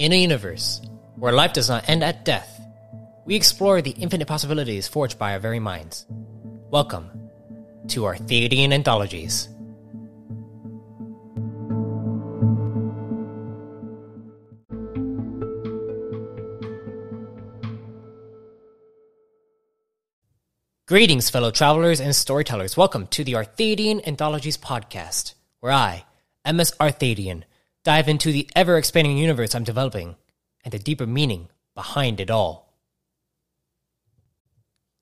In a universe where life does not end at death, we explore the infinite possibilities forged by our very minds. Welcome to Arthadian Anthologies. Greetings, fellow travelers and storytellers. Welcome to the Arthadian Anthologies podcast, where I, MS Arthadian, dive into the ever-expanding universe I'm developing and the deeper meaning behind it all.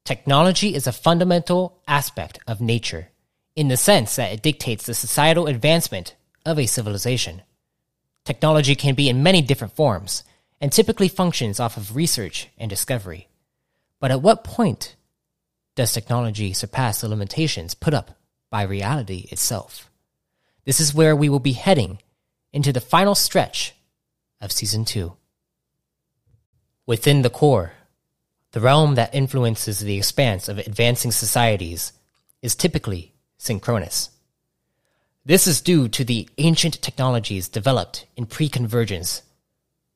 Technology is a fundamental aspect of nature, in the sense that it dictates the societal advancement of a civilization. Technology can be in many different forms, and typically functions off of research and discovery. But at what point does technology surpass the limitations put up by reality itself? This is where we will be heading into the final stretch of Season 2. Within the core, the realm that influences the expanse of advancing societies is typically synchronous. This is due to the ancient technologies developed in pre-convergence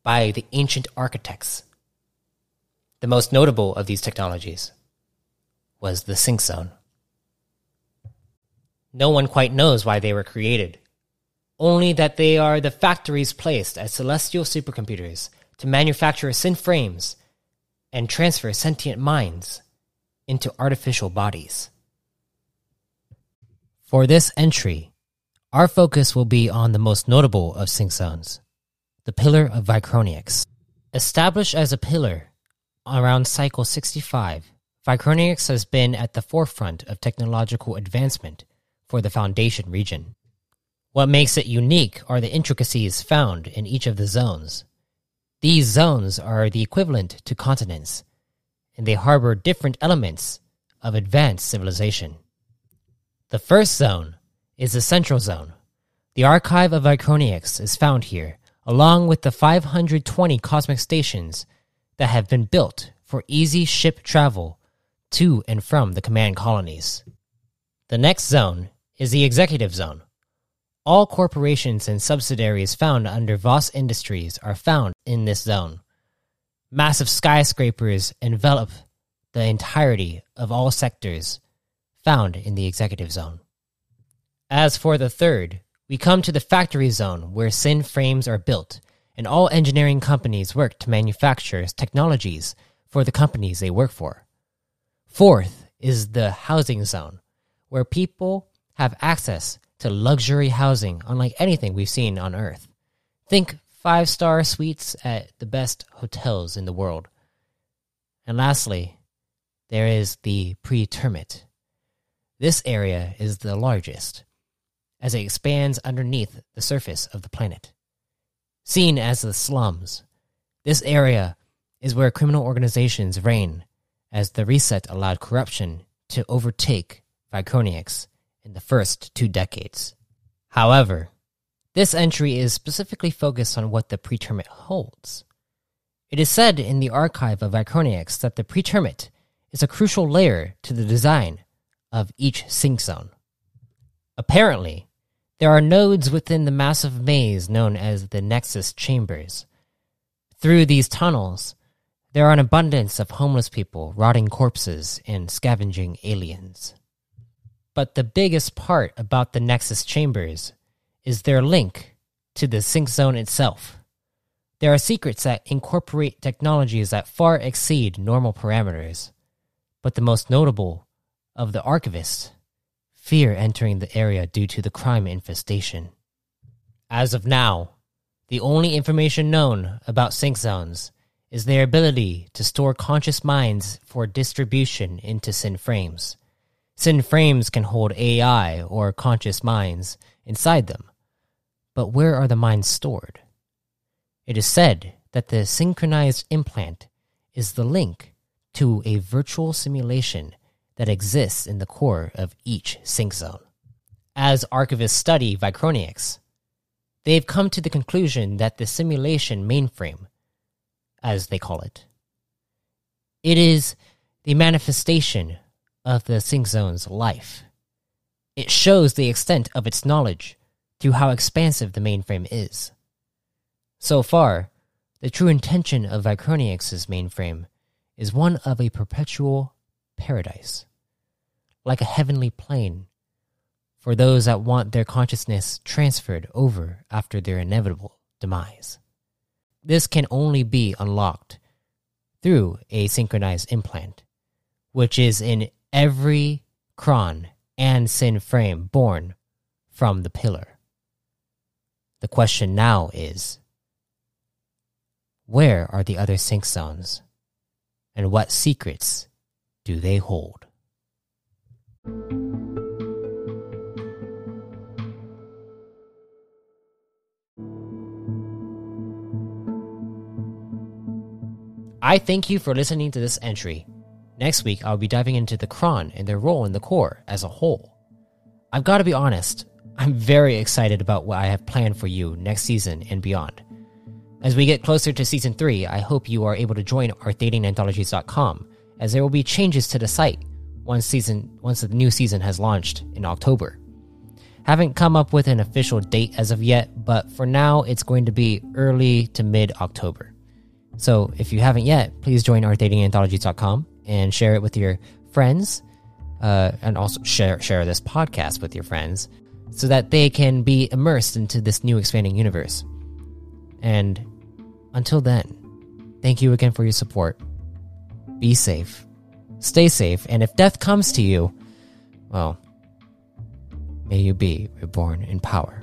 by the ancient architects. The most notable of these technologies was the Sync Zone. No one quite knows why they were created, only that they are the factories placed at celestial supercomputers to manufacture SIN frames and transfer sentient minds into artificial bodies. For this entry, our focus will be on the most notable of Sync Zones, the Pillar of Vy-Chroniux. Established as a pillar around cycle 65, Vy-Chroniux has been at the forefront of technological advancement for the Foundation region. What makes it unique are the intricacies found in each of the zones. These zones are the equivalent to continents, and they harbor different elements of advanced civilization. The first zone is the Central Zone. The Archive of Vy-Chroniux is found here, along with the 520 cosmic stations that have been built for easy ship travel to and from the command colonies. The next zone is the Executive Zone. All corporations and subsidiaries found under Voss Industries are found in this zone. Massive skyscrapers envelop the entirety of all sectors found in the Executive Zone. As for the third, we come to the Factory Zone, where SIN frames are built, and all engineering companies work to manufacture technologies for the companies they work for. Fourth is the Housing Zone, where people have access to luxury housing unlike anything we've seen on Earth. Think five-star suites at the best hotels in the world. And lastly, there is the pre-termite. This area is the largest, as it expands underneath the surface of the planet. Seen as the slums, this area is where criminal organizations reign, as the reset allowed corruption to overtake Vy-Chroniux in the first 2 decades. However, this entry is specifically focused on what the pre-termite holds. It is said in the Archive of Vy-Chroniux that the pre-termite is a crucial layer to the design of each Sync Zone. Apparently, there are nodes within the massive maze known as the Nexus Chambers. Through these tunnels, there are an abundance of homeless people, rotting corpses, and scavenging aliens. But the biggest part about the Nexus Chambers is their link to the Sync Zone itself. There are secrets that incorporate technologies that far exceed normal parameters, but the most notable of the archivists fear entering the area due to the crime infestation. As of now, the only information known about Sync Zones is their ability to store conscious minds for distribution into SIN frames. SIN frames can hold AI or conscious minds inside them, but where are the minds stored? It is said that the synchronized implant is the link to a virtual simulation that exists in the core of each Sync Zone. As archivists study Vy-Chroniux, they've come to the conclusion that the simulation mainframe, as they call it, it is the manifestation of the Sync Zone's life. It shows the extent of its knowledge through how expansive the mainframe is. So far, The true intention of Vy-Chroniux's mainframe is one of a perpetual paradise, like a heavenly plane, for those that want their consciousness transferred over after their inevitable demise. This can only be unlocked through a synchronized implant, which is in every Kron and SIN frame born from the pillar. The question now is, where are the other sync zones, and what secrets do they hold? I thank you for listening to this entry. Next week, I'll be diving into the Kron and their role in the core as a whole. I've got to be honest, I'm very excited about what I have planned for you next season and beyond. As we get closer to Season 3, I hope you are able to join ArthadianAnthologies.com, as there will be changes to the site once the new season has launched in October. Haven't come up with an official date as of yet, but for now it's going to be early to mid-October. So if you haven't yet, please join ArthadianAnthologies.com and share it with your friends, and also share this podcast with your friends so that they can be immersed into this new expanding universe. And until then, thank you again for your support. Be safe. Stay safe. And if death comes to you, well, may you be reborn in power.